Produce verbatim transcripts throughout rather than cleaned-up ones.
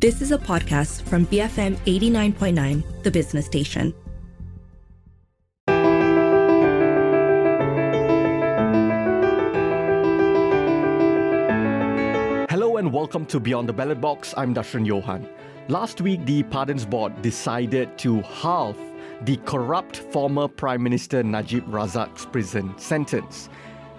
This is a podcast from B F M eighty-nine point nine, The Business Station. Hello and welcome to Beyond the Ballot Box. I'm Dashran Yohan. Last week, the Pardons Board decided to halve the corrupt former Prime Minister Najib Razak's prison sentence.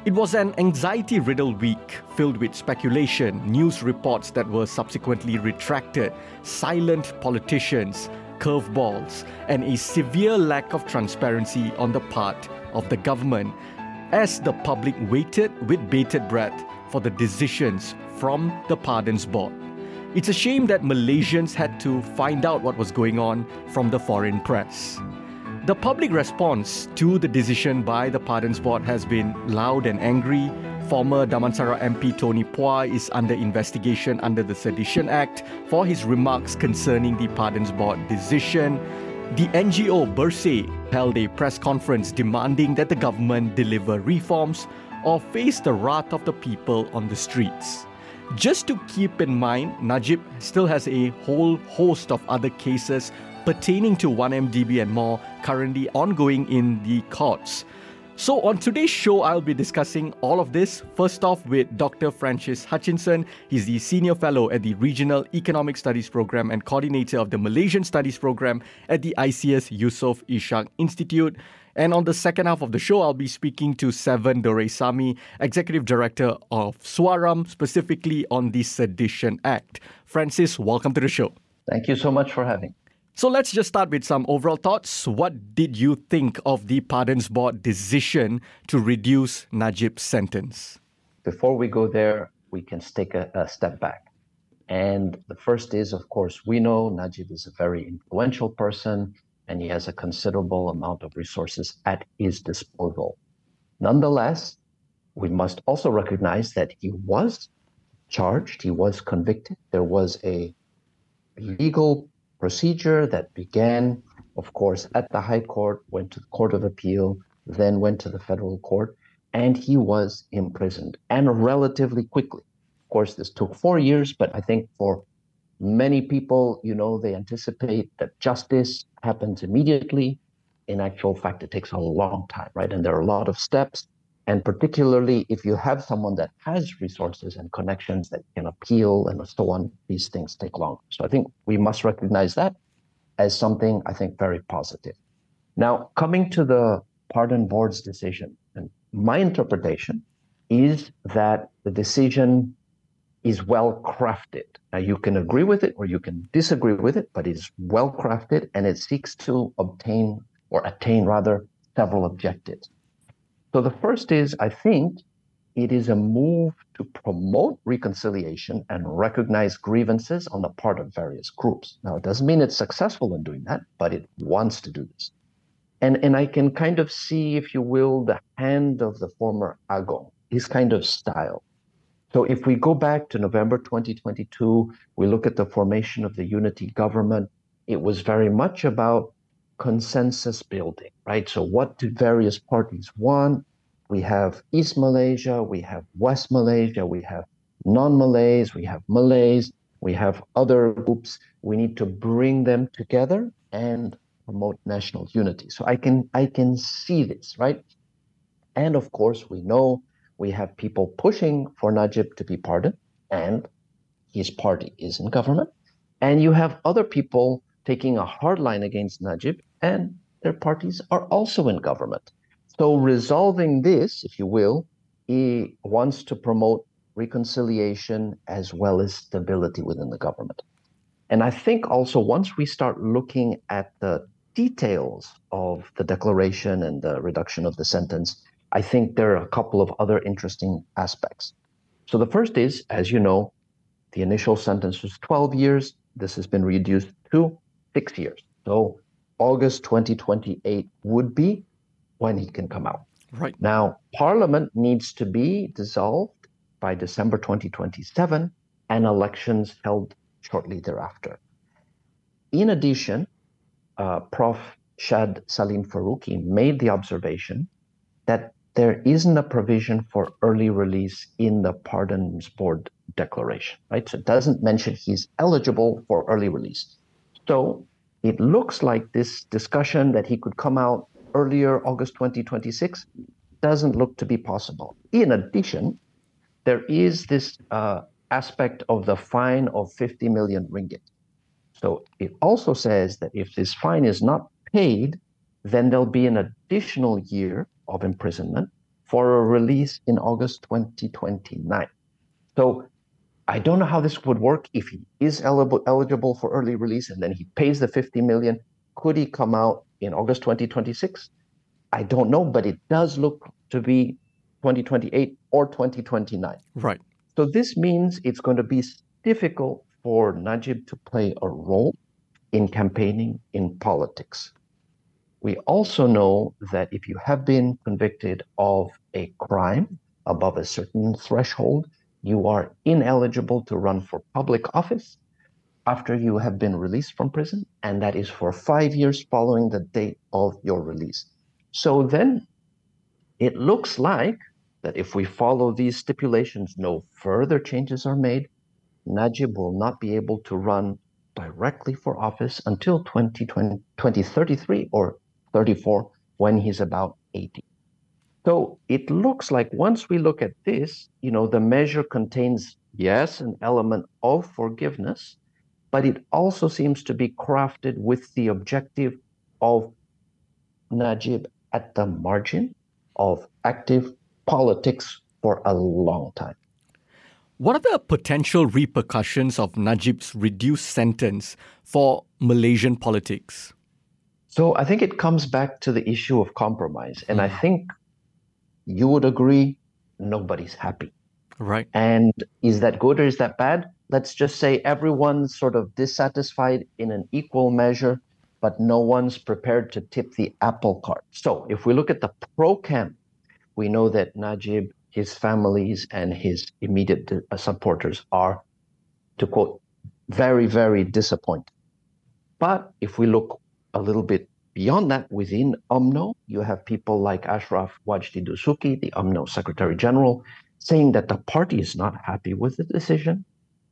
It was an anxiety-riddled week filled with speculation, news reports that were subsequently retracted, silent politicians, curveballs, and a severe lack of transparency on the part of the government as the public waited with bated breath for the decisions from the Pardons Board. It's a shame that Malaysians had to find out what was going on from the foreign press. The public response to the decision by the Pardons Board has been loud and angry. Former Damansara M P Tony Pua is under investigation under the Sedition Act for his remarks concerning the Pardons Board decision. The N G O Bersih held a press conference demanding that the government deliver reforms or face the wrath of the people on the streets. Just to keep in mind, Najib still has a whole host of other cases pertaining to one M D B and more currently ongoing in the courts. So on today's show, I'll be discussing all of this. First off with Doctor Francis Hutchinson. He's the Senior Fellow at the Regional Economic Studies Programme and Coordinator of the Malaysian Studies Programme at the ISEAS-Yusof Ishak Institute. And on the second half of the show, I'll be speaking to Sevan Doraisamy, Executive Director of SUARAM, specifically on the Sedition Act. Francis, welcome to the show. Thank you so much for having me. So let's just start with some overall thoughts. What did you think of the Pardons Board decision to reduce Najib's sentence? Before we go there, we can take a, a step back. And the first is, of course, we know Najib is a very influential person and he has a considerable amount of resources at his disposal. Nonetheless, we must also recognize that he was charged, he was convicted. There was a legal procedure that began, of course, at the High Court, went to the Court of Appeal, then went to the Federal Court, and he was imprisoned, and relatively quickly. Of course, this took four years, but I think for many people, you know, they anticipate that justice happens immediately. In actual fact, it takes a long time, right? And there are a lot of steps, and particularly if you have someone that has resources and connections that can appeal and so on, these things take long. So I think we must recognize that as something, I think, very positive. Now, coming to the Pardon Board's decision, and my interpretation is that the decision is well-crafted. Now, you can agree with it or you can disagree with it, but it's well-crafted and it seeks to obtain or attain, rather, several objectives. So the first is, I think, it is a move to promote reconciliation and recognize grievances on the part of various groups. Now, it doesn't mean it's successful in doing that, but it wants to do this. And, and I can kind of see, if you will, the hand of the former Agong, his kind of style. So if we go back to November twenty twenty-two, we look at the formation of the unity government, it was very much about consensus building, right? So what do various parties want? We have East Malaysia, we have West Malaysia, we have non-Malays, we have Malays, we have other groups. We need to bring them together and promote national unity. So I can, I can see this, right? And of course, we know we have people pushing for Najib to be pardoned and his party is in government. And you have other people taking a hard line against Najib, and their parties are also in government. So resolving this, if you will, he wants to promote reconciliation as well as stability within the government. And I think also once we start looking at the details of the declaration and the reduction of the sentence, I think there are a couple of other interesting aspects. So the first is, as you know, the initial sentence was twelve years. This has been reduced to six years. So August twenty twenty-eight would be when he can come out. Right. Now, Parliament needs to be dissolved by December twenty twenty-seven and elections held shortly thereafter. In addition, uh, Professor Shad Salim Faruqi made the observation that there isn't a provision for early release in the Pardons Board declaration, right? So it doesn't mention he's eligible for early release. So it looks like this discussion that he could come out earlier, August twenty twenty-six, doesn't look to be possible. In addition, there is this uh, aspect of the fine of fifty million ringgit. So it also says that if this fine is not paid, then there'll be an additional year of imprisonment for a release in August twenty twenty-nine. So I don't know how this would work. If he is eligible for early release and then he pays the fifty million, could he come out in August twenty twenty-six? I don't know, but it does look to be twenty twenty-eight or twenty twenty-nine. Right. So this means it's going to be difficult for Najib to play a role in campaigning in politics. We also know that if you have been convicted of a crime above a certain threshold, you are ineligible to run for public office after you have been released from prison, and that is for five years following the date of your release. So then it looks like that if we follow these stipulations, no further changes are made, Najib will not be able to run directly for office until twenty thirty-three or thirty-four, when he's about eighty. So it looks like once we look at this, you know, the measure contains, yes, an element of forgiveness, but it also seems to be crafted with the objective of Najib at the margin of active politics for a long time. What are the potential repercussions of Najib's reduced sentence for Malaysian politics? So I think it comes back to the issue of compromise. And mm. I think you would agree, nobody's happy. Right. And is that good or is that bad? Let's just say everyone's sort of dissatisfied in an equal measure, but no one's prepared to tip the apple cart. So if we look at the pro camp, we know that Najib, his families and his immediate supporters are, to quote, very, very disappointed. But if we look a little bit beyond that, within U M N O, you have people like Ashraf Wajdi Dusuki, the U M N O Secretary General, saying that the party is not happy with the decision,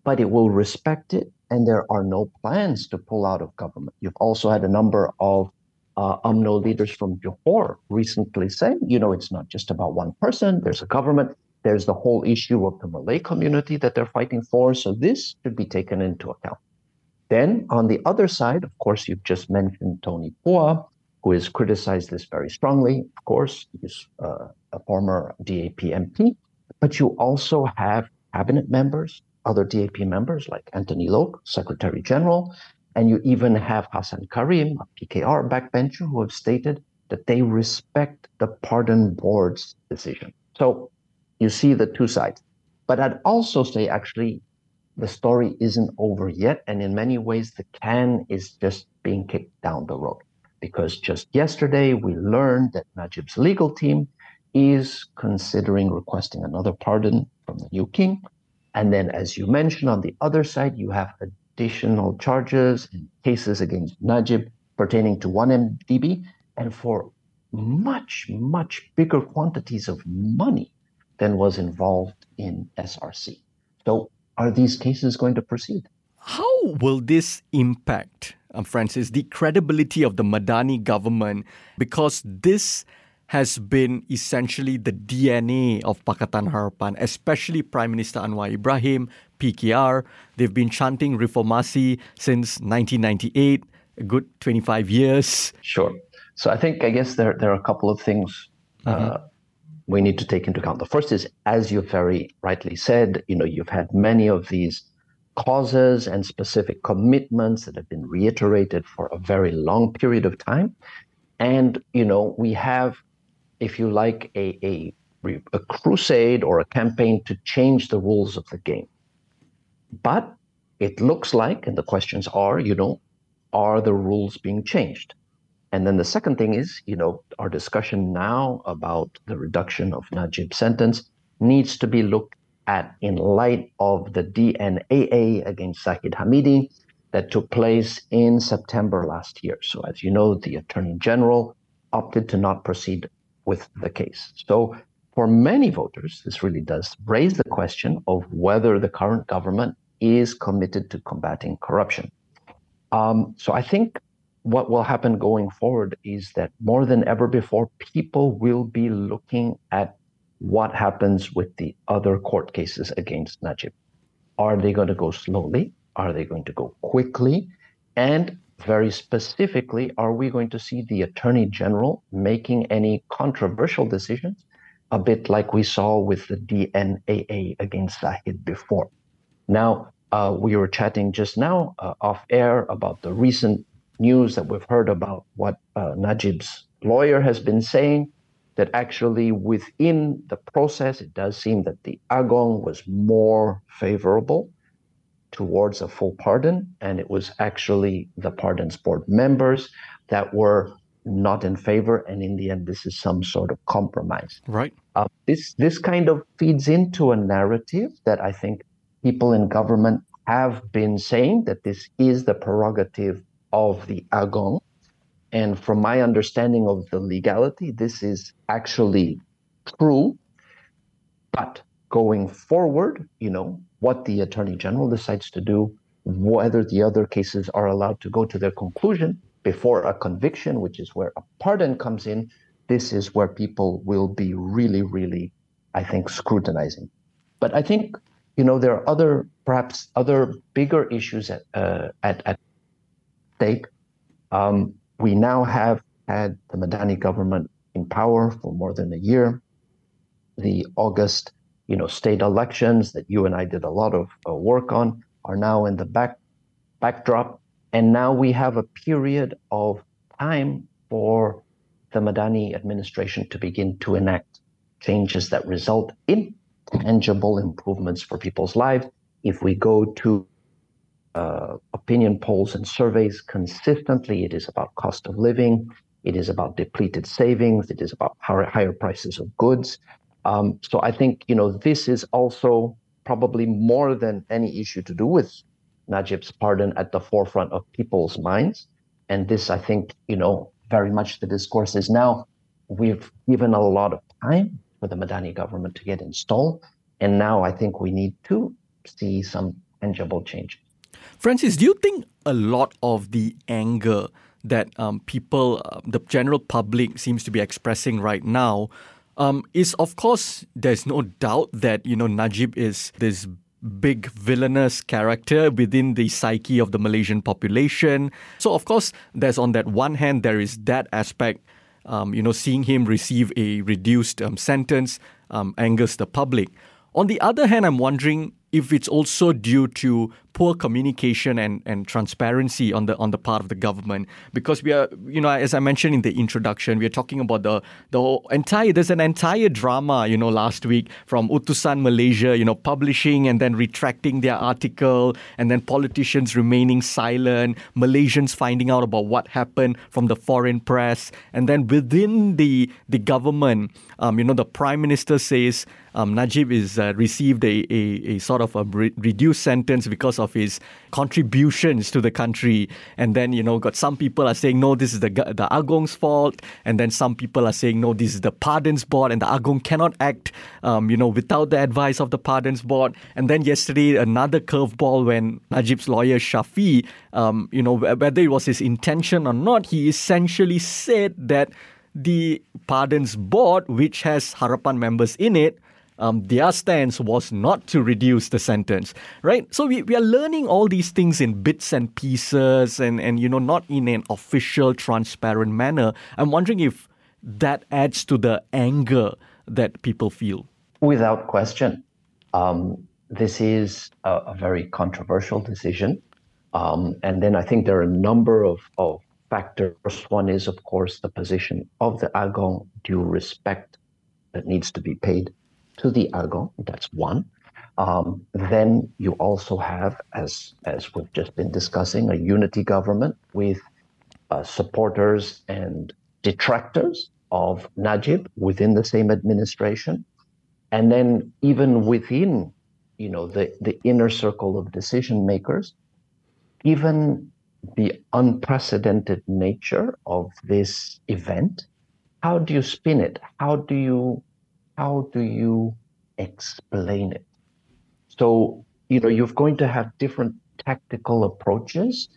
but it will respect it, and there are no plans to pull out of government. You've also had a number of Uh, U M N O leaders from Johor recently saying, you know, it's not just about one person, there's a government, there's the whole issue of the Malay community that they're fighting for, so this should be taken into account. Then on the other side, of course, you've just mentioned Tony Pua, who has criticized this very strongly. Of course, he's uh, a former D A P M P, but you also have cabinet members, other D A P members like Anthony Loke, Secretary General, and you even have Hassan Karim, a P K R backbencher, who have stated that they respect the Pardon Board's decision. So you see the two sides. But I'd also say, actually, the story isn't over yet. And in many ways, the can is just being kicked down the road. Because just yesterday, we learned that Najib's legal team is considering requesting another pardon from the new king. And then, as you mentioned, on the other side, you have a additional charges and cases against Najib pertaining to one M D B and for much, much bigger quantities of money than was involved in S R C. So are these cases going to proceed? How will this impact, um, Francis, the credibility of the Madani government? Because this has been essentially the D N A of Pakatan Harapan, especially Prime Minister Anwar Ibrahim, P K R. They've been chanting reformasi since nineteen ninety-eight, a good twenty-five years. Sure. So I think, I guess there, there are a couple of things mm-hmm. uh, we need to take into account. The first is, as you very rightly said, you know, you've had many of these causes and specific commitments that have been reiterated for a very long period of time. And, you know, we have, if you like, a, a a crusade or a campaign to change the rules of the game. But it looks like, and the questions are, you know, are the rules being changed? And then the second thing is, you know, our discussion now about the reduction of Najib's sentence needs to be looked at in light of the D N A A against Zahid Hamidi that took place in September last year. So as you know, the Attorney General opted to not proceed with the case. So for many voters, this really does raise the question of whether the current government is committed to combating corruption. Um, so I think what will happen going forward is that more than ever before, people will be looking at what happens with the other court cases against Najib. Are they going to go slowly? Are they going to go quickly? And very specifically, are we going to see the Attorney General making any controversial decisions, a bit like we saw with the D N A A against Zahid before? Now, uh, we were chatting just now uh, off air about the recent news that we've heard about what uh, Najib's lawyer has been saying, that actually within the process, it does seem that the Agong was more favorable towards a full pardon, and it was actually the Pardons Board members that were not in favor, and in the end, this is some sort of compromise. Right. Uh, this, this kind of feeds into a narrative that I think people in government have been saying, that this is the prerogative of the Agong. And from my understanding of the legality, this is actually true. But going forward, you know, what the Attorney General decides to do, whether the other cases are allowed to go to their conclusion before a conviction, which is where a pardon comes in, this is where people will be really, really, I think, scrutinizing. But I think, you know, there are other, perhaps other bigger issues at uh, at, at stake. Um, we now have had the Madani government in power for more than a year. The August, you know, state elections that you and I did a lot of uh, work on are now in the back backdrop. And now we have a period of time for the Madani administration to begin to enact changes that result in tangible improvements for people's lives. If we go to uh, opinion polls and surveys consistently, it is about cost of living, it is about depleted savings, it is about higher prices of goods. Um, so I think, you know, this is also probably more than any issue to do with Najib's pardon at the forefront of people's minds. And this, I think, you know, very much the discourse is now we've given a lot of time for the Madani government to get installed. And now I think we need to see some tangible change. Francis, do you think a lot of the anger that um, people, uh, the general public seems to be expressing right now Um, is, of course, there's no doubt that, you know, Najib is this big villainous character within the psyche of the Malaysian population. So, of course, there's on that one hand, there is that aspect, um, you know, seeing him receive a reduced um, sentence um, angers the public. On the other hand, I'm wondering if it's also due to poor communication and, and transparency on the on the part of the government. Because we are, you know, as I mentioned in the introduction, we are talking about the the whole entire, there's an entire drama, you know, last week from Utusan Malaysia, you know, publishing and then retracting their article, and then politicians remaining silent, Malaysians finding out about what happened from the foreign press. And then within the, the government, um, you know, the Prime Minister says um, Najib is uh, received a, a, a sort of a re- reduced sentence because of Of his contributions to the country. And then, you know, got some people are saying, no, this is the the Agong's fault. And then some people are saying, no, this is the Pardons Board, and the Agong cannot act, um, you know, without the advice of the Pardons Board. And then yesterday, another curveball when Najib's lawyer Shafi, um, you know, whether it was his intention or not, he essentially said that the Pardons Board, which has Harapan members in it, Um, their stance was not to reduce the sentence, right? So we, we are learning all these things in bits and pieces and, and, you know, not in an official, transparent manner. I'm wondering if that adds to the anger that people feel. Without question. Um, this is a, a very controversial decision. Um, and then I think there are a number of, of factors. First one is, of course, the position of the Agong, due respect that needs to be paid to the Agong. That's one. Um, then you also have, as as we've just been discussing, a unity government with uh, supporters and detractors of Najib within the same administration. And then even within, you know, the, the inner circle of decision makers, even the unprecedented nature of this event, how do you spin it? How do you how do you explain it? So, you know, you're going to have different tactical approaches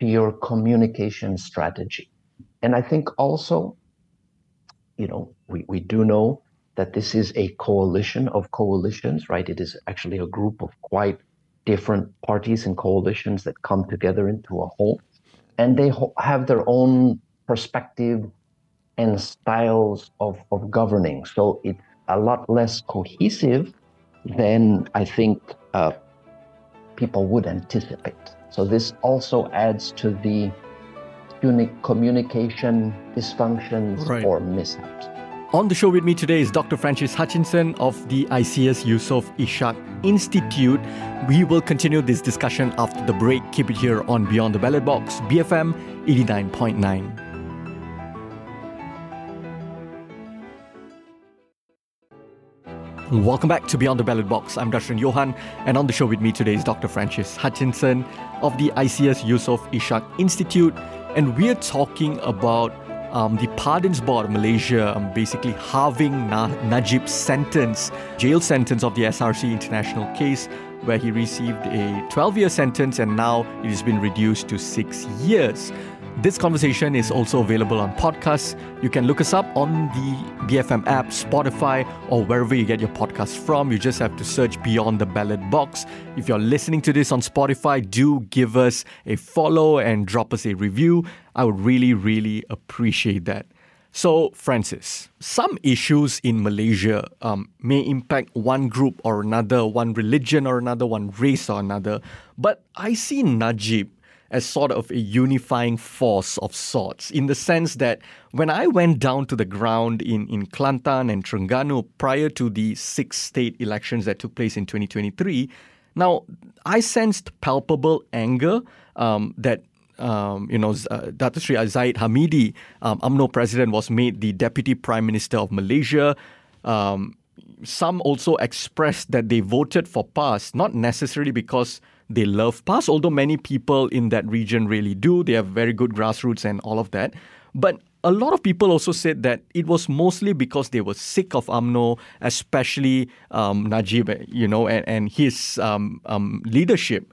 to your communication strategy. And I think also, you know, we, we do know that this is a coalition of coalitions, right? It is actually a group of quite different parties and coalitions that come together into a whole, and they ho- have their own perspective and styles of, of governing. So it's a lot less cohesive than I think uh, people would anticipate. So this also adds to the communication dysfunctions right. or mishaps. On the show with me today is Doctor Francis Hutchinson of the ISEAS-Yusof Ishak Institute. We will continue this discussion after the break. Keep it here on Beyond the Ballot Box, B F M eighty-nine point nine. Welcome back to Beyond the Ballot Box. I'm Dashran Yohan, and on the show with me today is Doctor Francis Hutchinson of the ISEAS-Yusof Ishak Institute. And we're talking about um, the Pardons Board of Malaysia um, basically halving Na- Najib's sentence, jail sentence of the S R C International case, where he received a twelve-year sentence and now it has been reduced to six years. This conversation is also available on podcasts. You can look us up on the B F M app, Spotify, or wherever you get your podcasts from. You just have to search Beyond the Ballot Box. If you're listening to this on Spotify, do give us a follow and drop us a review. I would really, really appreciate that. So, Francis, some issues in Malaysia um, may impact one group or another, one religion or another, one race or another. But I see Najib as sort of a unifying force of sorts, in the sense that when I went down to the ground in, in Kelantan and Terengganu prior to the six state elections that took place in twenty twenty-three, now I sensed palpable anger um, that Um, you know, uh, Datuk Seri Zahid Hamidi, um, UMNO president, was made the Deputy Prime Minister of Malaysia. Um, some also expressed that they voted for PAS, not necessarily because they love PAS, although many people in that region really do. They have very good grassroots and all of that. But a lot of people also said that it was mostly because they were sick of UMNO, especially um, Najib, you know, and, and his um, um, leadership.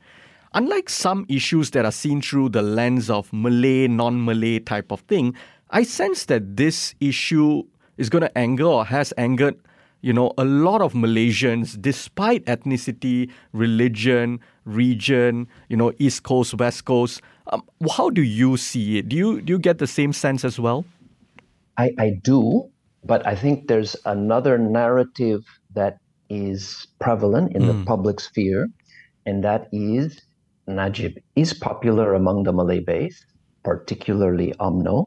Unlike some issues that are seen through the lens of Malay, non-Malay type of thing, I sense that this issue is going to anger or has angered, you know, a lot of Malaysians, despite ethnicity, religion, region, you know, East Coast, West Coast. Um, how do you see it? Do you do you get the same sense as well? I, I do, but I think there's another narrative that is prevalent in mm. the public sphere, and that is Najib is popular among the Malay base, particularly UMNO,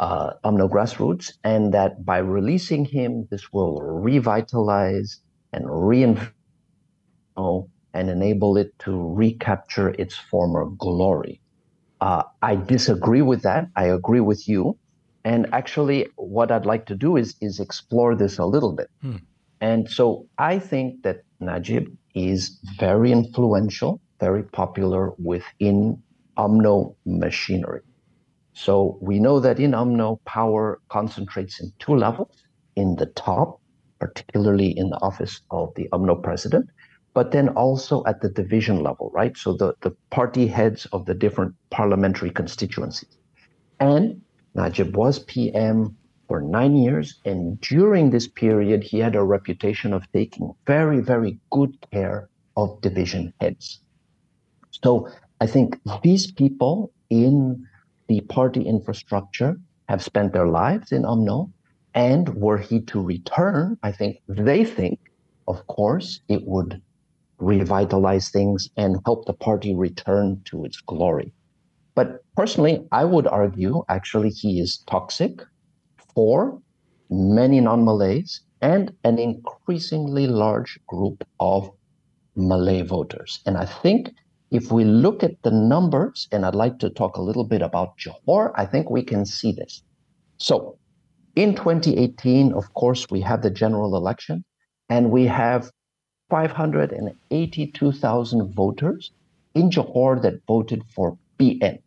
uh, UMNO grassroots, and that by releasing him, this will revitalize and reinforce UMNO and enable it to recapture its former glory. Uh, I disagree with that. I agree with you. And actually, what I'd like to do is, is explore this a little bit. Hmm. And so I think that Najib is very influential, very popular within UMNO machinery. So we know that in UMNO, power concentrates in two levels, in the top, particularly in the office of the UMNO president, but then also at the division level, right? So the, the party heads of the different parliamentary constituencies. And Najib was P M for nine years, and during this period, he had a reputation of taking very, very good care of division heads. So I think these people in the party infrastructure have spent their lives in UMNO, and were he to return, I think they think, of course, it would revitalize things and help the party return to its glory. But personally, I would argue, actually, he is toxic for many non-Malays and an increasingly large group of Malay voters. And I think if we look at the numbers, and I'd like to talk a little bit about Johor, I think we can see this. So in twenty eighteen, of course, we have the general election, and we have five hundred eighty-two thousand voters in Johor that voted for P N.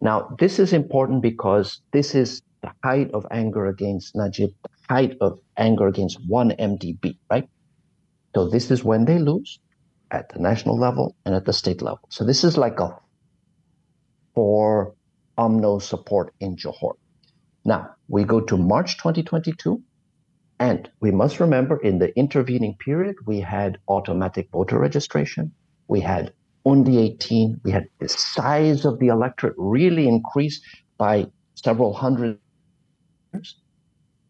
Now, this is important because this is the height of anger against Najib, the height of anger against one M D B, right? So this is when they lose at the national level and at the state level. So this is like a for UMNO support in Johor. Now, we go to March twenty twenty-two, and we must remember in the intervening period, we had automatic voter registration, we had Undi eighteen, we had the size of the electorate really increased by several hundred years.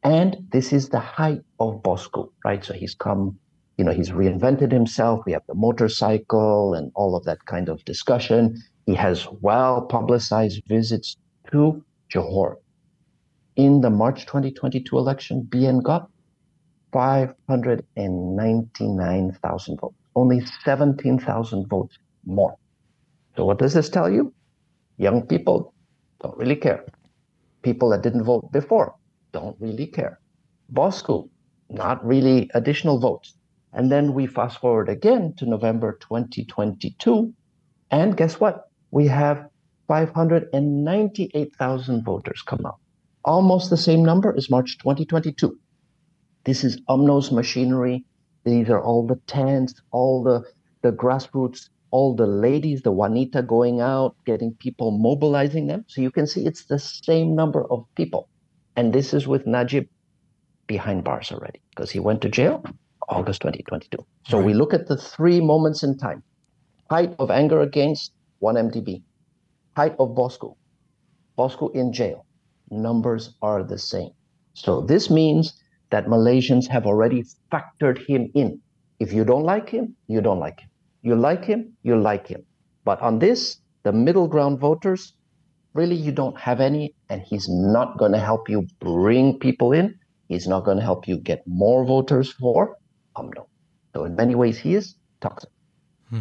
And this is the height of Bossku, right? So he's come, you know, he's reinvented himself. We have the motorcycle and all of that kind of discussion. He has well-publicized visits to Johor. In the March twenty twenty-two election, B N got five hundred ninety-nine thousand votes, only seventeen thousand votes more. So what does this tell you? Young people don't really care. People that didn't vote before don't really care. Bossku, not really additional votes. And then we fast forward again to November twenty twenty-two, and guess what? We have five hundred ninety-eight thousand voters come out, almost the same number as March twenty twenty-two. This is UMNO's machinery. These are all the tents, all the, the grassroots, all the ladies, the Juanita going out, getting people, mobilizing them. So you can see it's the same number of people. And this is with Najib behind bars already, because he went to jail August twenty twenty-two. So right. We look at the three moments in time. Height of anger against one M D B. Height of Bossku. Bossku in jail. Numbers are the same. So this means that Malaysians have already factored him in. If you don't like him, you don't like him. You like him, you like him. But on this, the middle ground voters, really you don't have any, and he's not going to help you bring people in. He's not going to help you get more voters for UMNO. So in many ways, he is toxic. Hmm.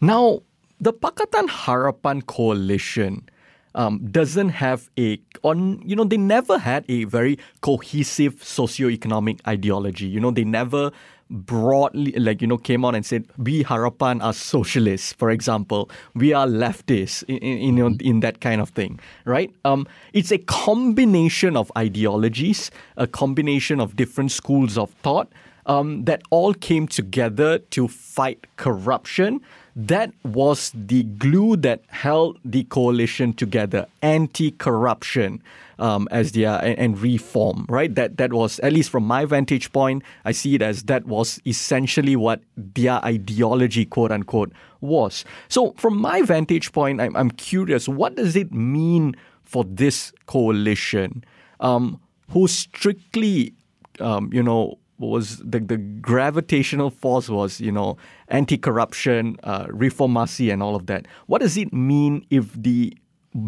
Now, the Pakatan Harapan coalition um, doesn't have a, on you know, they never had a very cohesive socioeconomic ideology. You know, they never broadly, like, you know, came out and said, we Harapan are socialists, for example. We are leftists, in, in, in, in that kind of thing, right? Um, it's a combination of ideologies, a combination of different schools of thought um, that all came together to fight corruption. That was the glue that held the coalition together, anti-corruption um, as the, uh, and, and reform, right? That that was, at least from my vantage point, I see it as that was essentially what their ideology, quote-unquote, was. So from my vantage point, I'm, I'm curious, what does it mean for this coalition um, who strictly, um, you know, was the, the gravitational force was, you know, anti-corruption, uh, reformasi and all of that. What does it mean if the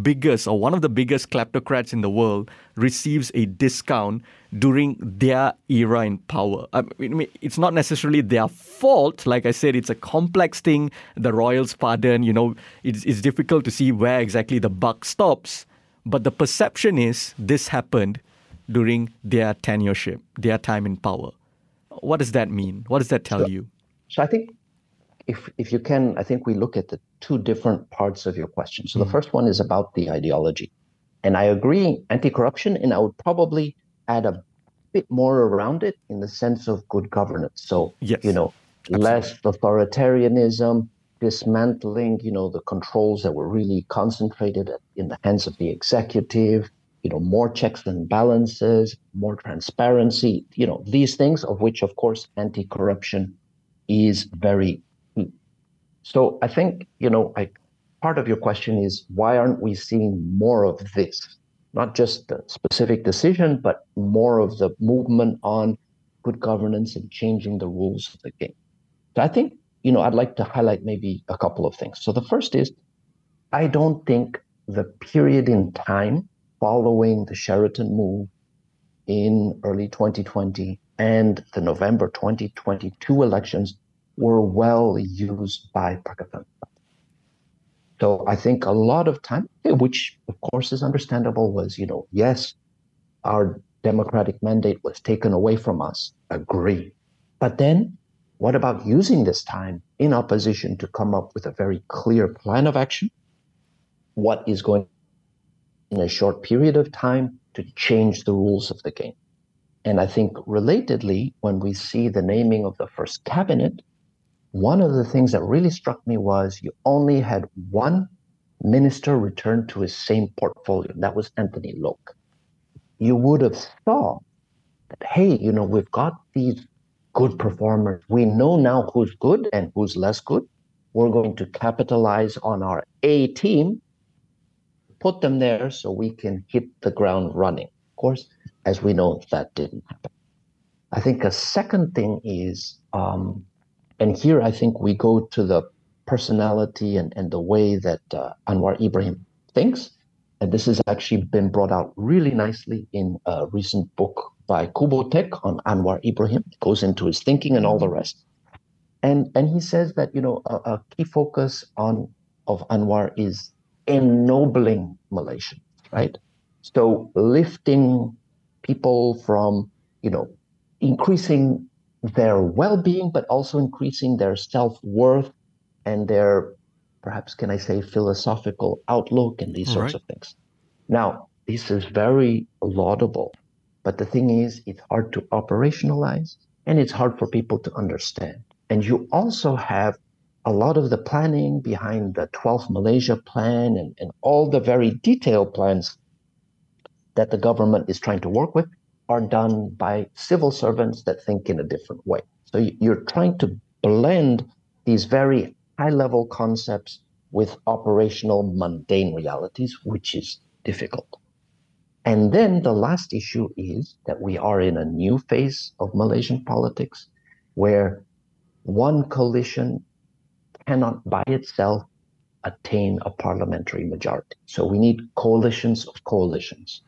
biggest or one of the biggest kleptocrats in the world receives a discount during their era in power? I mean, it's not necessarily their fault. Like I said, it's a complex thing. The royals' pardon, you know, it's, it's difficult to see where exactly the buck stops. But the perception is this happened during their tenureship, their time in power. What does that mean? What does that tell so, you? So I think if if you can, I think we look at the two different parts of your question. So mm. the first one is about the ideology. And I agree, anti-corruption, and I would probably add a bit more around it in the sense of good governance. So, yes, you know, absolutely. Less authoritarianism, dismantling, you know, the controls that were really concentrated in the hands of the executive, you know, more checks and balances, more transparency, you know, these things of which, of course, anti-corruption is very key. So I think, you know, I, part of your question is, why aren't we seeing more of this? Not just the specific decision, but more of the movement on good governance and changing the rules of the game. So I think, you know, I'd like to highlight maybe a couple of things. So the first is, I don't think the period in time following the Sheraton move in early twenty twenty and the November twenty twenty-two elections were well used by Pakatan. So I think a lot of time, which of course is understandable, was, you know, yes, our democratic mandate was taken away from us, agree. But then what about using this time in opposition to come up with a very clear plan of action? What is going in a short period of time to change the rules of the game. And I think relatedly, when we see the naming of the first cabinet, one of the things that really struck me was you only had one minister return to his same portfolio. That was Anthony Loke. You would have thought that, hey, you know, we've got these good performers. We know now who's good and who's less good. We're going to capitalize on our A team, put them there so we can hit the ground running. Of course, as we know, that didn't happen. I think a second thing is, um, and here I think we go to the personality and, and the way that uh, Anwar Ibrahim thinks. And this has actually been brought out really nicely in a recent book by Kubotek on Anwar Ibrahim. It goes into his thinking and all the rest. And and he says that, you know, a, a key focus on of Anwar is ennobling Malaysians, right? So lifting people from, you know, increasing their well-being, but also increasing their self-worth and their, perhaps can I say, philosophical outlook and these all sorts right. of things. Now, this is very laudable, but the thing is, it's hard to operationalize and it's hard for people to understand. And you also have a lot of the planning behind the twelfth Malaysia Plan and, and all the very detailed plans that the government is trying to work with are done by civil servants that think in a different way. So you're trying to blend these very high-level concepts with operational mundane realities, which is difficult. And then the last issue is that we are in a new phase of Malaysian politics where one coalition cannot by itself attain a parliamentary majority. So we need coalitions of coalitions.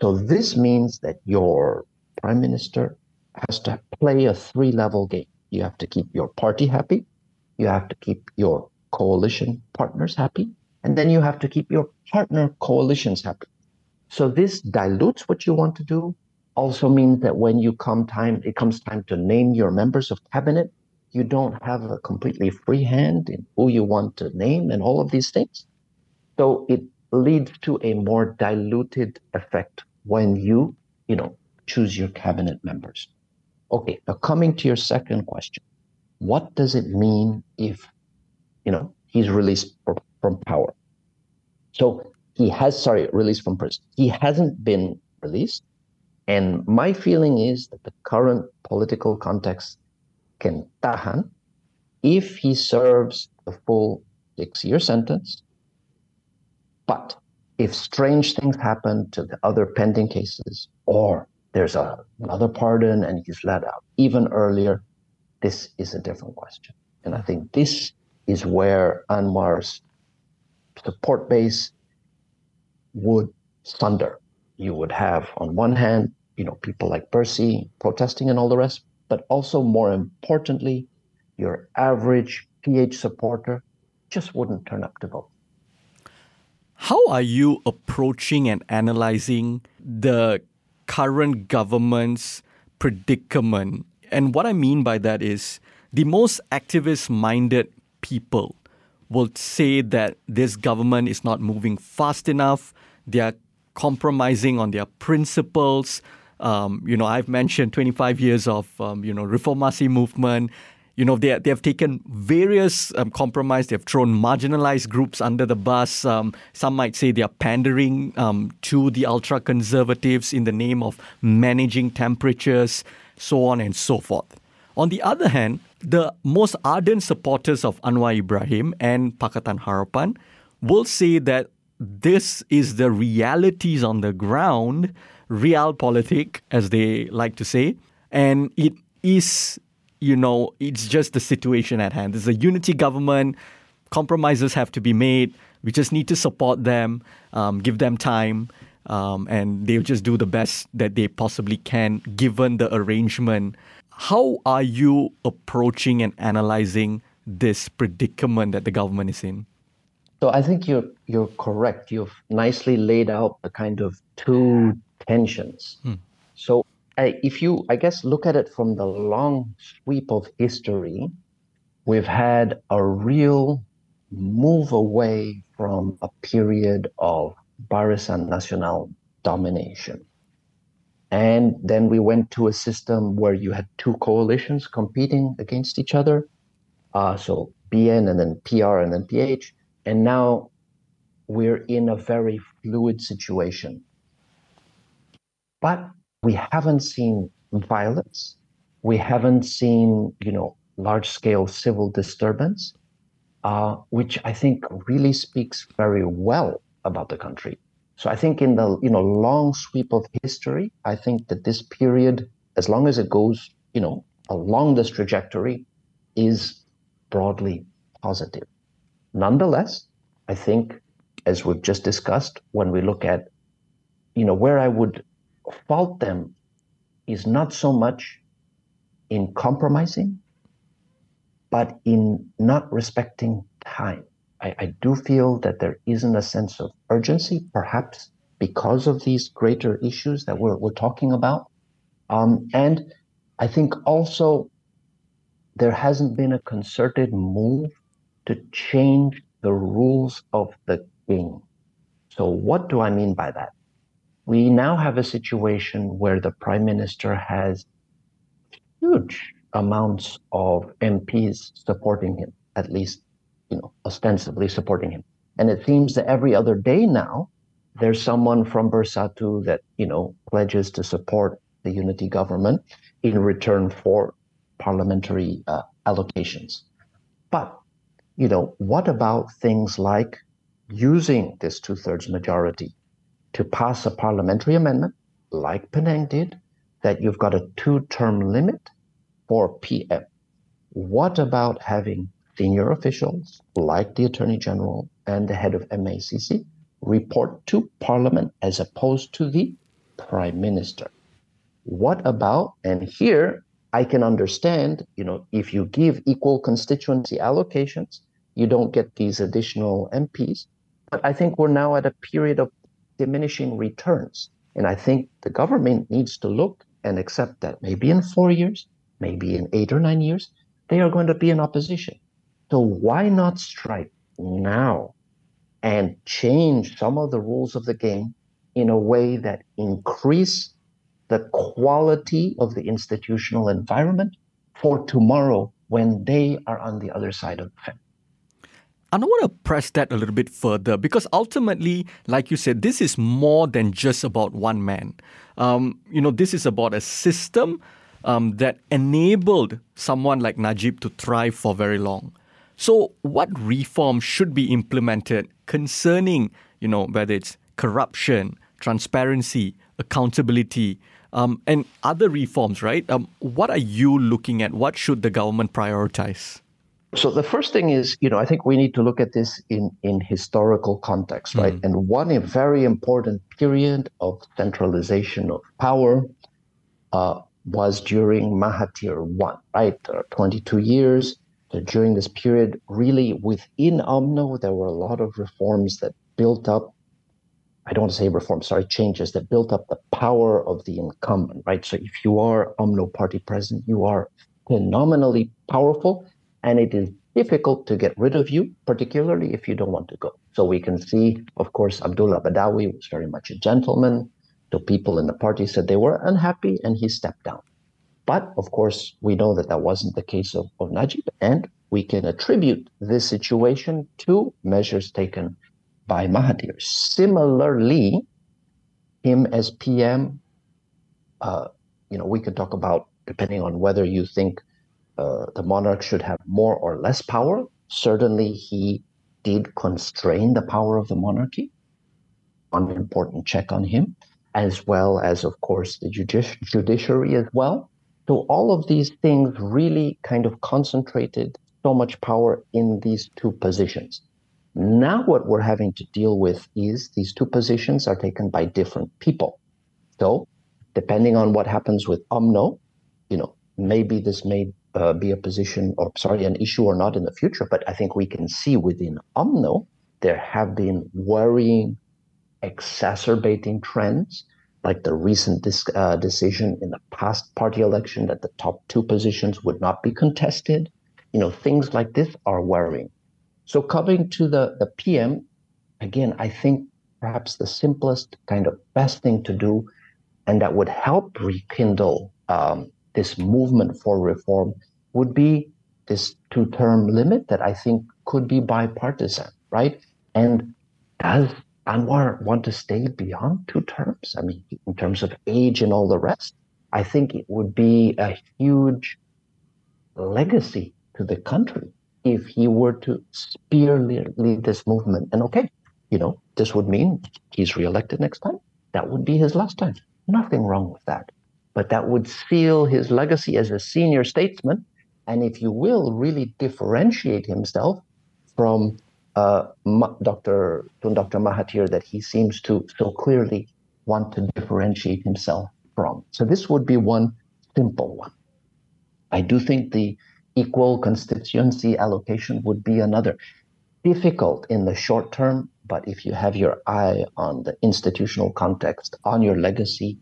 So this means that your prime minister has to play a three-level game. You have to keep your party happy, you have to keep your coalition partners happy, and then you have to keep your partner coalitions happy. So this dilutes what you want to do. Also means that when you come time, it comes time to name your members of cabinet, you don't have a completely free hand in who you want to name and all of these things. So it leads to a more diluted effect when you, you know, choose your cabinet members. Okay, now coming to your second question, what does it mean if, you know, he's released from power? So he has, sorry, released from prison. He hasn't been released. And my feeling is that the current political context can tahan if he serves the full six-year sentence. But if strange things happen to the other pending cases, or there's a, another pardon and he's let out even earlier, this is a different question. And I think this is where Anwar's support base would thunder. You would have, on one hand, you know, people like Bersih protesting and all the rest, but also, more importantly, your average P H supporter just wouldn't turn up to vote. How are you approaching and analysing the current government's predicament? And what I mean by that is the most activist-minded people will say that this government is not moving fast enough. They are compromising on their principles. Um, you know, I've mentioned twenty-five years of, um, you know, reformasi movement. You know, they, they have taken various um, compromise. They have thrown marginalized groups under the bus. Um, some might say they are pandering um, to the ultra-conservatives in the name of managing temperatures, so on and so forth. On the other hand, the most ardent supporters of Anwar Ibrahim and Pakatan Harapan will say that this is the realities on the ground, realpolitik, as they like to say, and it is, you know, it's just the situation at hand. It's a unity government. Compromises have to be made. We just need to support them, um, give them time, um, and they'll just do the best that they possibly can given the arrangement. How are you approaching and analysing this predicament that the government is in? So I think you're you're correct. You've nicely laid out the kind of two tensions. Hmm. So uh, if you, I guess, look at it from the long sweep of history, we've had a real move away from a period of Barisan Nasional domination. And then we went to a system where you had two coalitions competing against each other. Uh, so B N and then P R and then P H. And now we're in a very fluid situation. But we haven't seen violence. We haven't seen, you know, large-scale civil disturbance, uh, which I think really speaks very well about the country. So I think in the, you know, long sweep of history, I think that this period, as long as it goes, you know, along this trajectory, is broadly positive. Nonetheless, I think, as we've just discussed, when we look at, you know, where I would fault them is not so much in compromising, but in not respecting time. I, I do feel that there isn't a sense of urgency, perhaps because of these greater issues that we're, we're talking about. Um, and I think also there hasn't been a concerted move to change the rules of the game. So what do I mean by that? We now have a situation where the Prime Minister has huge amounts of M Ps supporting him, at least, you know, ostensibly supporting him. And it seems that every other day now, there's someone from Bersatu that, you know, pledges to support the unity government in return for parliamentary uh, allocations. But, you know, what about things like using this two-thirds majority to pass a parliamentary amendment, like Penang did, that you've got a two-term limit for P M? What about having senior officials like the Attorney General and the head of M A C C report to Parliament as opposed to the Prime Minister? What about, and here I can understand, you know, if you give equal constituency allocations, you don't get these additional M Ps. But I think we're now at a period of diminishing returns. And I think the government needs to look and accept that maybe in four years, maybe in eight or nine years, they are going to be in opposition. So why not strike now and change some of the rules of the game in a way that increase the quality of the institutional environment for tomorrow when they are on the other side of the fence? I don't want to press that a little bit further, because ultimately, like you said, this is more than just about one man. Um, you know, this is about a system Um, that enabled someone like Najib to thrive for very long. So what reform should be implemented concerning, you know, whether it's corruption, transparency, accountability, um, and other reforms, right? Um, what are you looking at? What should the government prioritize? So the first thing is, you know, I think we need to look at this in, in historical context, right? Mm. And one very important period of centralization of power uh was during Mahathir one, right? twenty-two years. So during this period, really within UMNO, there were a lot of reforms that built up, I don't want to say reforms, sorry, changes that built up the power of the incumbent, right? So if you are UMNO party president, you are phenomenally powerful, and it is difficult to get rid of you, particularly if you don't want to go. So we can see, of course, Abdullah Badawi was very much a gentleman. The people in the party said they were unhappy, and he stepped down. But, of course, we know that that wasn't the case of, of Najib, and we can attribute this situation to measures taken by Mahathir. Similarly, him as P M, uh, you know, we can talk about, depending on whether you think uh, the monarch should have more or less power, certainly he did constrain the power of the monarchy, one important check on him, as well as, of course, the judici- judiciary as well. So all of these things really kind of concentrated so much power in these two positions. Now what we're having to deal with is these two positions are taken by different people. So depending on what happens with UMNO, you know, maybe this may uh, be a position or, sorry, an issue or not in the future, but I think we can see within UMNO there have been worrying, exacerbating trends, like the recent dis- uh, decision in the past party election that the top two positions would not be contested. You know, things like this are worrying. So coming to the, the P M, again, I think perhaps the simplest, kind of best thing to do, and that would help rekindle um, this movement for reform would be this two-term limit that I think could be bipartisan, right? And does Anwar want to stay beyond two terms? I mean, in terms of age and all the rest, I think it would be a huge legacy to the country if he were to spear lead this movement. And okay, you know, this would mean he's reelected next time. That would be his last time. Nothing wrong with that. But that would seal his legacy as a senior statesman, and if you will, really differentiate himself from uh, Doctor Tun Doctor Mahathir that he seems to so clearly want to differentiate himself from. So this would be one simple one. I do think the equal constituency allocation would be another. Difficult in the short term, but if you have your eye on the institutional context, on your legacy,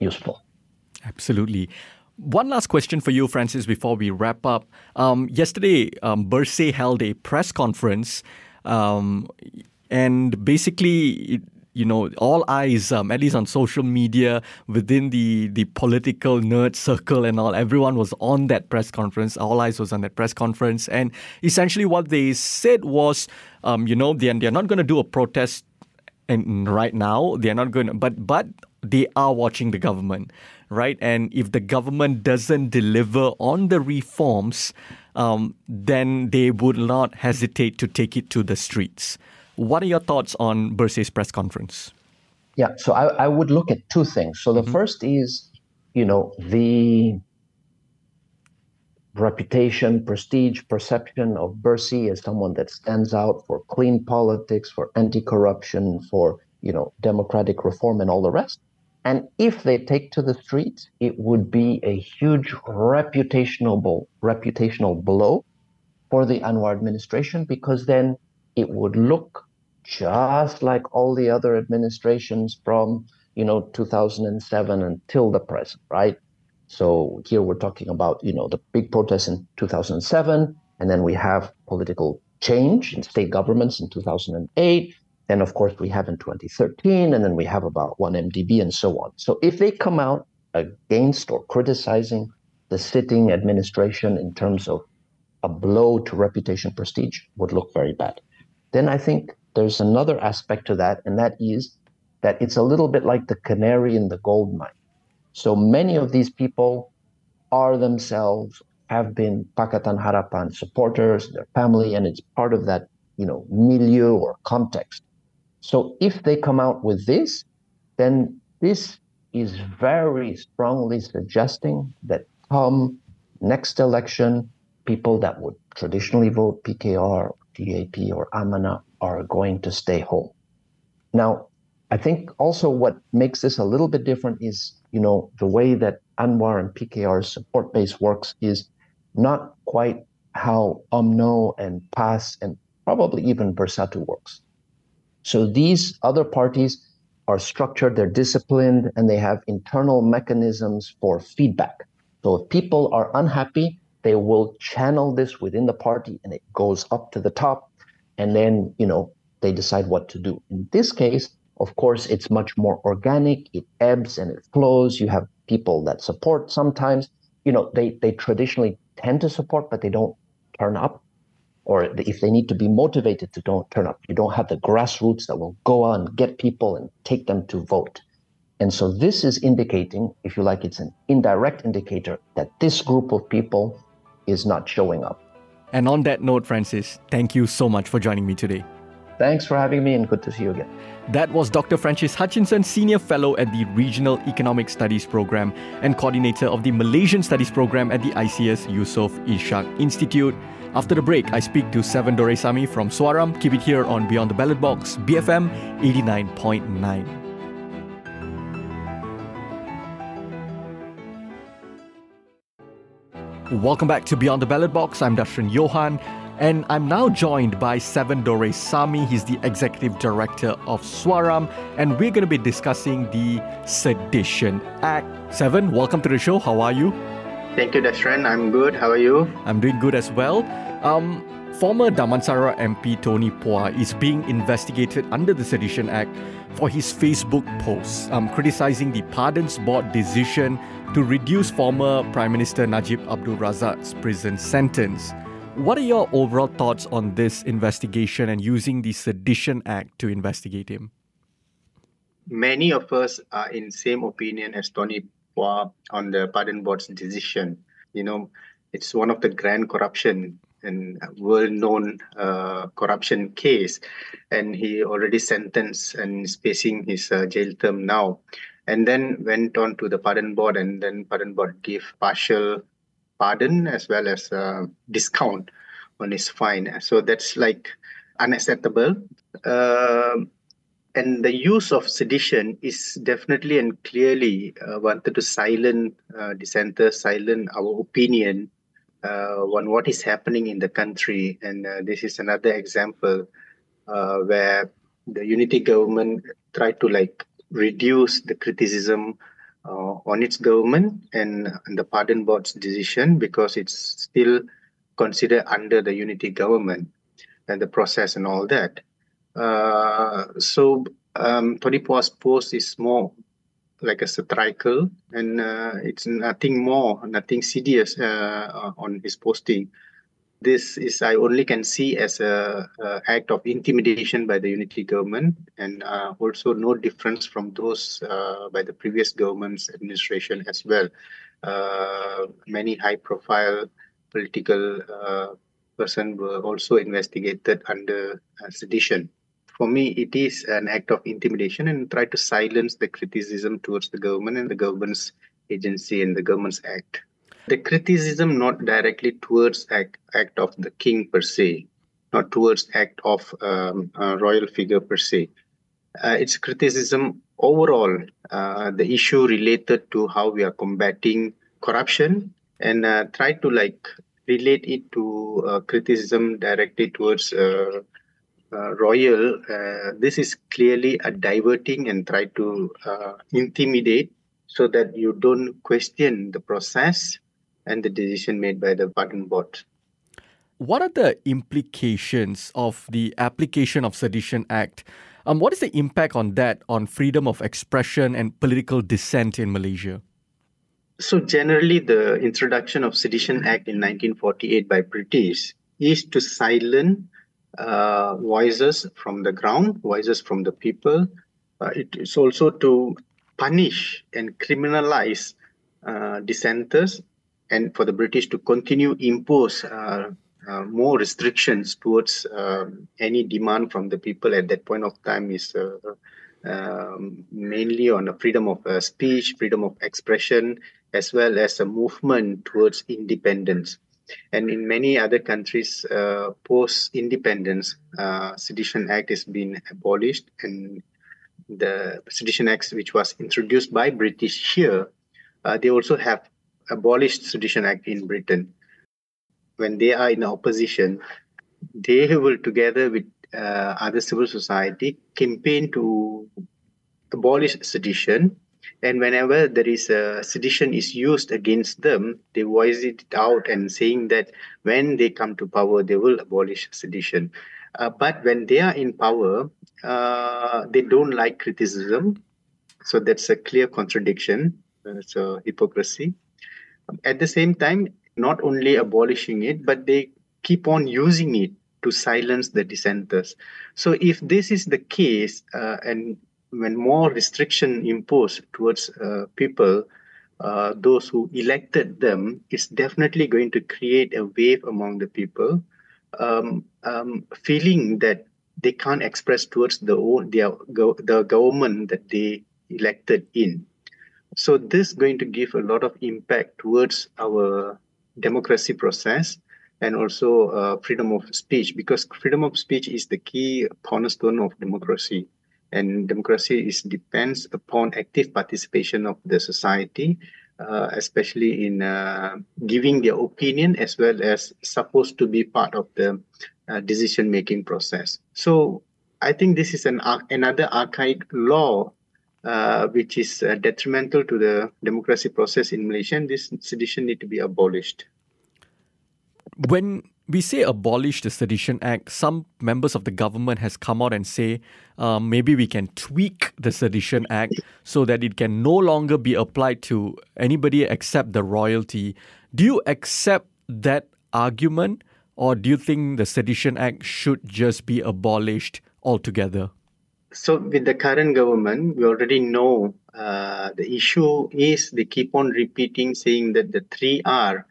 useful. Absolutely. One last question for you, Francis, before we wrap up. Um, yesterday, um, Bersih held a press conference, um, and basically, you know, all eyes, um, at least on social media, within the, the political nerd circle and all, everyone was on that press conference. All eyes was on that press conference. And essentially what they said was, um, you know, they're, they're not going to do a protest and right now. They're not going to, but, but they are watching the government, right? And if the government doesn't deliver on the reforms, um, then they would not hesitate to take it to the streets. What are your thoughts on Bersih's press conference? Yeah, so I, I would look at two things. So the mm-hmm. first is, you know, the reputation, prestige, perception of Bersih as someone that stands out for clean politics, for anti-corruption, for, you know, democratic reform and all the rest. And if they take to the streets, it would be a huge reputational, reputational blow for the Anwar administration, because then it would look just like all the other administrations from, you know, two thousand seven until the present, right? So here we're talking about, you know, the big protests in two thousand seven, and then we have political change in state governments in two thousand eight, and of course we have in twenty thirteen, and then we have about one M D B and so on. So if they come out against or criticizing the sitting administration in terms of a blow to reputation, prestige, would look very bad. Then I think there's another aspect to that, and that is that it's a little bit like the canary in the gold mine. So many of these people are themselves, have been Pakatan Harapan supporters, their family, and it's part of that, you know, milieu or context. So if they come out with this, then this is very strongly suggesting that come next election, people that would traditionally vote P K R, D A P or Amanah are going to stay home. Now, I think also what makes this a little bit different is, you know, the way that Anwar and P K R's support base works is not quite how U M N O and P A S and probably even Bersatu works. So these other parties are structured, they're disciplined, and they have internal mechanisms for feedback. So if people are unhappy, they will channel this within the party, and it goes up to the top, and then, you know, they decide what to do. In this case, of course, it's much more organic. It ebbs and it flows. You have people that support sometimes. You know, they, they traditionally tend to support, but they don't turn up. Or if they need to be motivated to don't turn up, you don't have the grassroots that will go on, get people and take them to vote. And so this is indicating, if you like, it's an indirect indicator that this group of people is not showing up. And on that note, Francis, thank you so much for joining me today. Thanks for having me, and good to see you again. That was Doctor Francis Hutchinson, Senior Fellow at the Regional Economic Studies Programme and Coordinator of the Malaysian Studies Programme at the ISEAS-Yusof Ishak Institute. After the break, I speak to Sevan Doraisamy from SUARAM. Keep it here on Beyond the Ballot Box, B F M eighty-nine point nine. Welcome back to Beyond the Ballot Box. I'm Dashran Yohan, and I'm now joined by Sevan Doraisamy. He's the Executive Director of SUARAM, and we're going to be discussing the Sedition Act. Sevan, welcome to the show. How are you? Thank you, Dashran. I'm good. How are you? I'm doing good as well. Um, Former Damansara M P Tony Pua is being investigated under the Sedition Act for his Facebook posts um, criticising the Pardons Board decision to reduce former Prime Minister Najib Abdul Razak's prison sentence. What are your overall thoughts on this investigation and using the Sedition Act to investigate him? Many of us are in the same opinion as Tony Pua on the Pardon Board's decision. You know, it's one of the grand corruption and well-known uh, corruption case, and he already sentenced and is facing his uh, jail term now. And then went on to the Pardon Board, and then Pardon Board gave partial pardon as well as uh, discount on his fine. So that's like unacceptable. Uh, and the use of sedition is definitely and clearly uh, wanted to silence uh, dissenters, silence our opinion Uh, on what is happening in the country. And uh, this is another example uh, where the unity government tried to like reduce the criticism uh, on its government and, and the Pardon Board's decision, because it's still considered under the unity government and the process and all that. Uh, so um, Tony Pua's post is more like a satirical, and uh, it's nothing more, nothing serious uh, on his posting. This is, I only can see as a, a act of intimidation by the unity government, and uh, also no difference from those uh, by the previous government's administration as well. Uh, many high-profile political uh, person were also investigated under uh, sedition. For me, it is an act of intimidation and try to silence the criticism towards the government and the government's agency and the government's act. The criticism not directly towards act, act of the king per se, not towards act of um, a royal figure per se. Uh, it's criticism overall, uh, the issue related to how we are combating corruption, and uh, try to like relate it to uh, criticism directly towards uh, Uh, royal, uh, this is clearly a diverting and try to uh, intimidate so that you don't question the process and the decision made by the Pardon Board. What are the implications of the application of Sedition Act? Um, what is the impact on that, on freedom of expression and political dissent in Malaysia? So generally, the introduction of Sedition Act in nineteen forty-eight by British is to silence Uh, voices from the ground, voices from the people. Uh, it is also to punish and criminalize uh, dissenters, and for the British to continue impose uh, uh, more restrictions towards uh, any demand from the people at that point of time is uh, uh, mainly on the freedom of uh, speech, freedom of expression, as well as a movement towards independence. And in many other countries, uh, post-independence, uh, Sedition Act has been abolished, and the Sedition Act, which was introduced by British here, uh, they also have abolished Sedition Act in Britain. When they are in opposition, they will, together with uh, other civil society, campaign to abolish sedition. And whenever there is a sedition is used against them, they voice it out and saying that when they come to power, they will abolish sedition. Uh, but when they are in power, uh, they don't like criticism. So that's a clear contradiction. It's a hypocrisy. At the same time, not only abolishing it, but they keep on using it to silence the dissenters. So if this is the case, uh, and when more restriction imposed towards uh, people, uh, those who elected them, is definitely going to create a wave among the people, um, um, feeling that they can't express towards the own, their, go, the government that they elected in. So this is going to give a lot of impact towards our democracy process, and also uh, freedom of speech, because freedom of speech is the key cornerstone of democracy. And democracy is depends upon active participation of the society, uh, especially in uh, giving their opinion, as well as supposed to be part of the uh, decision-making process. So I think this is an uh, another archaic law uh, which is uh, detrimental to the democracy process in Malaysia. And this sedition need to be abolished. When we say abolish the Sedition Act, some members of the government has come out and say um, maybe we can tweak the Sedition Act so that it can no longer be applied to anybody except the royalty. Do you accept that argument, or do you think the Sedition Act should just be abolished altogether? So with the current government, we already know uh, the issue is they keep on repeating saying that the three R,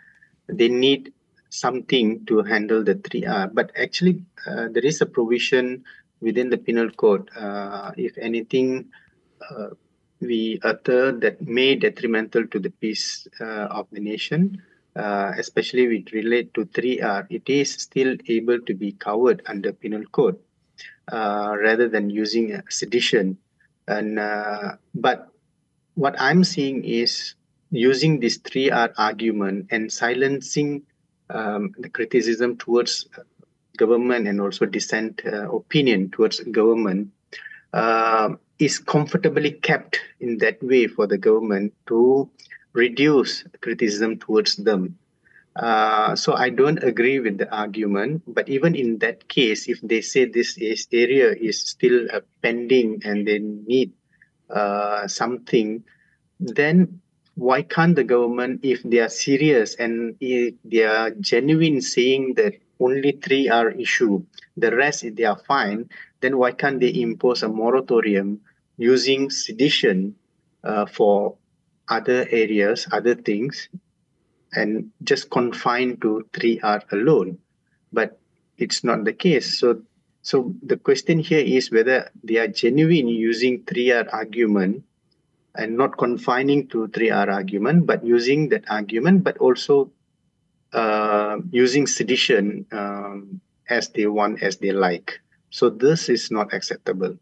they need something to handle the three R. But actually, uh, there is a provision within the penal code. Uh, if anything, uh, we utter that may detrimental to the peace uh, of the nation, uh, especially with relate to three R, it is still able to be covered under penal code. Uh, rather than using uh, sedition. And uh, but what I'm seeing is using this three R argument and silencing um, the criticism towards government and also dissent uh, opinion towards government uh, is comfortably kept in that way for the government to reduce criticism towards them. Uh, so I don't agree with the argument, but even in that case, if they say this is area is still uh, pending and they need uh, something, then why can't the government, if they are serious and if they are genuine saying that only three are issue, the rest if they are fine, then why can't they impose a moratorium using sedition uh, for other areas, other things, and just confined to three R alone? But it's not the case. So so the question here is whether they are genuine using three R argument and not confining to three R argument, but using that argument, but also uh, using sedition um, as they want, as they like. So this is not acceptable.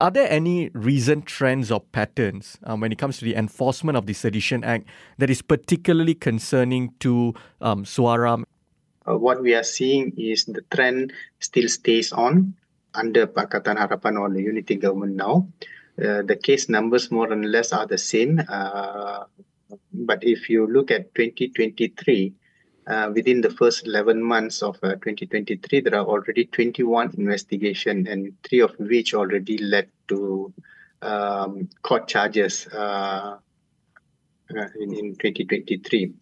Are there any recent trends or patterns um, when it comes to the enforcement of the Sedition Act that is particularly concerning to um, SUARAM? Uh, what we are seeing is the trend still stays on under Pakatan Harapan or the unity government now. Uh, the case numbers more and less are the same. Uh, but if you look at twenty twenty-three, uh, within the first eleven months of uh, twenty twenty-three, there are already twenty-one investigations, and three of which already led to um, court charges uh, in, in twenty twenty-three.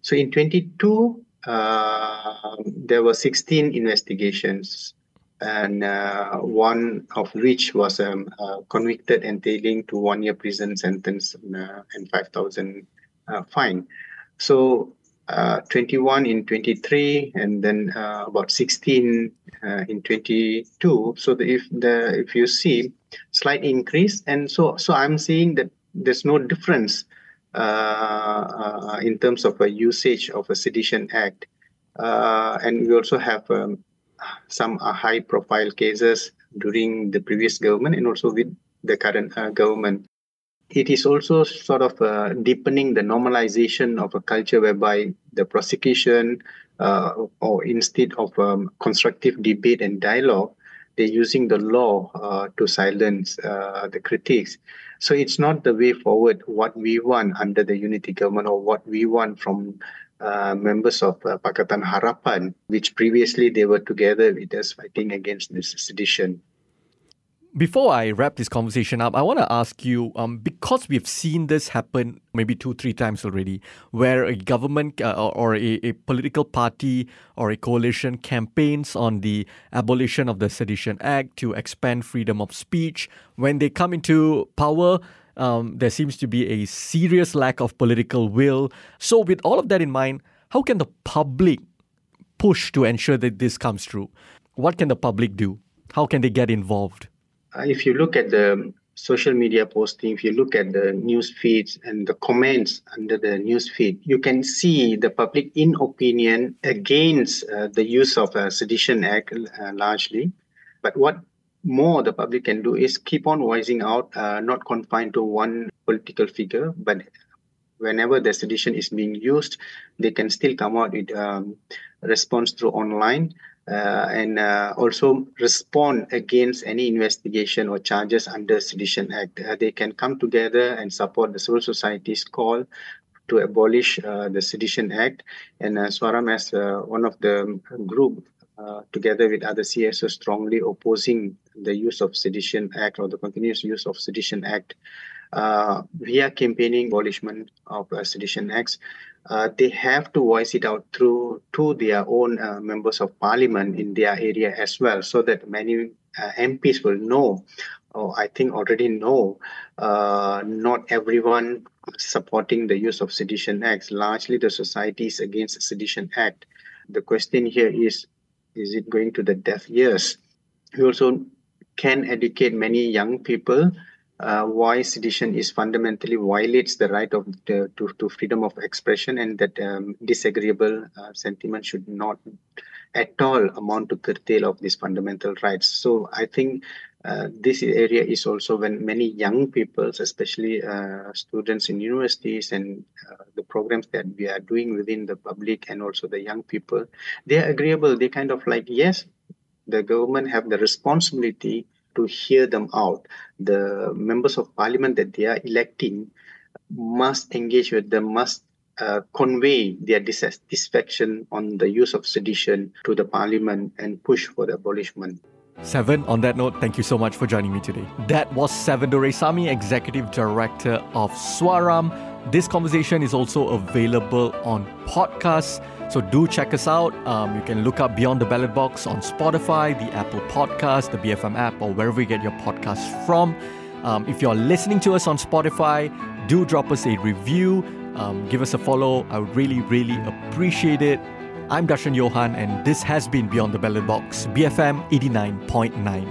So in twenty-two, uh, there were sixteen investigations, and uh, one of which was um, uh, convicted entailing to one year prison sentence and, uh, and five thousand uh, fine. So Uh, twenty-one in twenty-three, and then uh, about sixteen uh, in twenty-two. So the, if the if you see slight increase, and so so I'm seeing that there's no difference uh, uh, in terms of a usage of a Sedition Act, uh, and we also have um, some uh, high-profile cases during the previous government and also with the current uh, government. It is also sort of uh, deepening the normalization of a culture whereby the prosecution uh, or instead of um, constructive debate and dialogue, they're using the law uh, to silence uh, the critics. So it's not the way forward what we want under the unity government or what we want from uh, members of uh, Pakatan Harapan, which previously they were together with us fighting against this sedition. Before I wrap this conversation up, I want to ask you, um, because we've seen this happen maybe two, three times already, where a government uh, or a, a political party or a coalition campaigns on the abolition of the Sedition Act to expand freedom of speech. When they come into power, um, there seems to be a serious lack of political will. So with all of that in mind, how can the public push to ensure that this comes true? What can the public do? How can they get involved? If you look at the social media posting, if you look at the news feeds and the comments under the news feed, you can see the public in opinion against uh, the use of a Sedition Act uh, largely. But what more the public can do is keep on voicing out, uh, not confined to one political figure, but whenever the sedition is being used, they can still come out with um, response through online. Uh, and uh, also respond against any investigation or charges under Sedition Act. Uh, they can come together and support the civil society's call to abolish uh, the Sedition Act, and uh, SUARAM as uh, one of the group uh, together with other C S O strongly opposing the use of Sedition Act or the continuous use of Sedition Act. Uh, via campaigning abolishment of uh, Sedition Acts, uh, they have to voice it out through to their own uh, members of parliament in their area as well, so that many uh, M Ps will know, or I think already know, uh, not everyone supporting the use of Sedition Acts. Largely the society is against the Sedition Act. The question here is, is it going to the deaf ears? We also can educate many young people Uh, why sedition is fundamentally violates the right of the, to, to freedom of expression, and that um, disagreeable uh, sentiment should not at all amount to curtail of these fundamental rights. So I think uh, this area is also when many young people, especially uh, students in universities and uh, the programs that we are doing within the public and also the young people, they are agreeable. They kind of like, yes, the government have the responsibility to hear them out. The members of parliament that they are electing must engage with them, must uh, convey their dissatisfaction on the use of sedition to the parliament and push for the abolishment. Sevan, on that note, thank you so much for joining me today. That was Sevan Doraisamy, Executive Director of SUARAM. This conversation is also available on podcasts, so do check us out. Um, you can look up Beyond the Ballot Box on Spotify, the Apple Podcast, the B F M app, or wherever you get your podcasts from. Um, if you're listening to us on Spotify, do drop us a review. Um, give us a follow. I would really, really appreciate it. I'm Dashran Yohan, and this has been Beyond the Ballot Box, B F M eighty-nine point nine.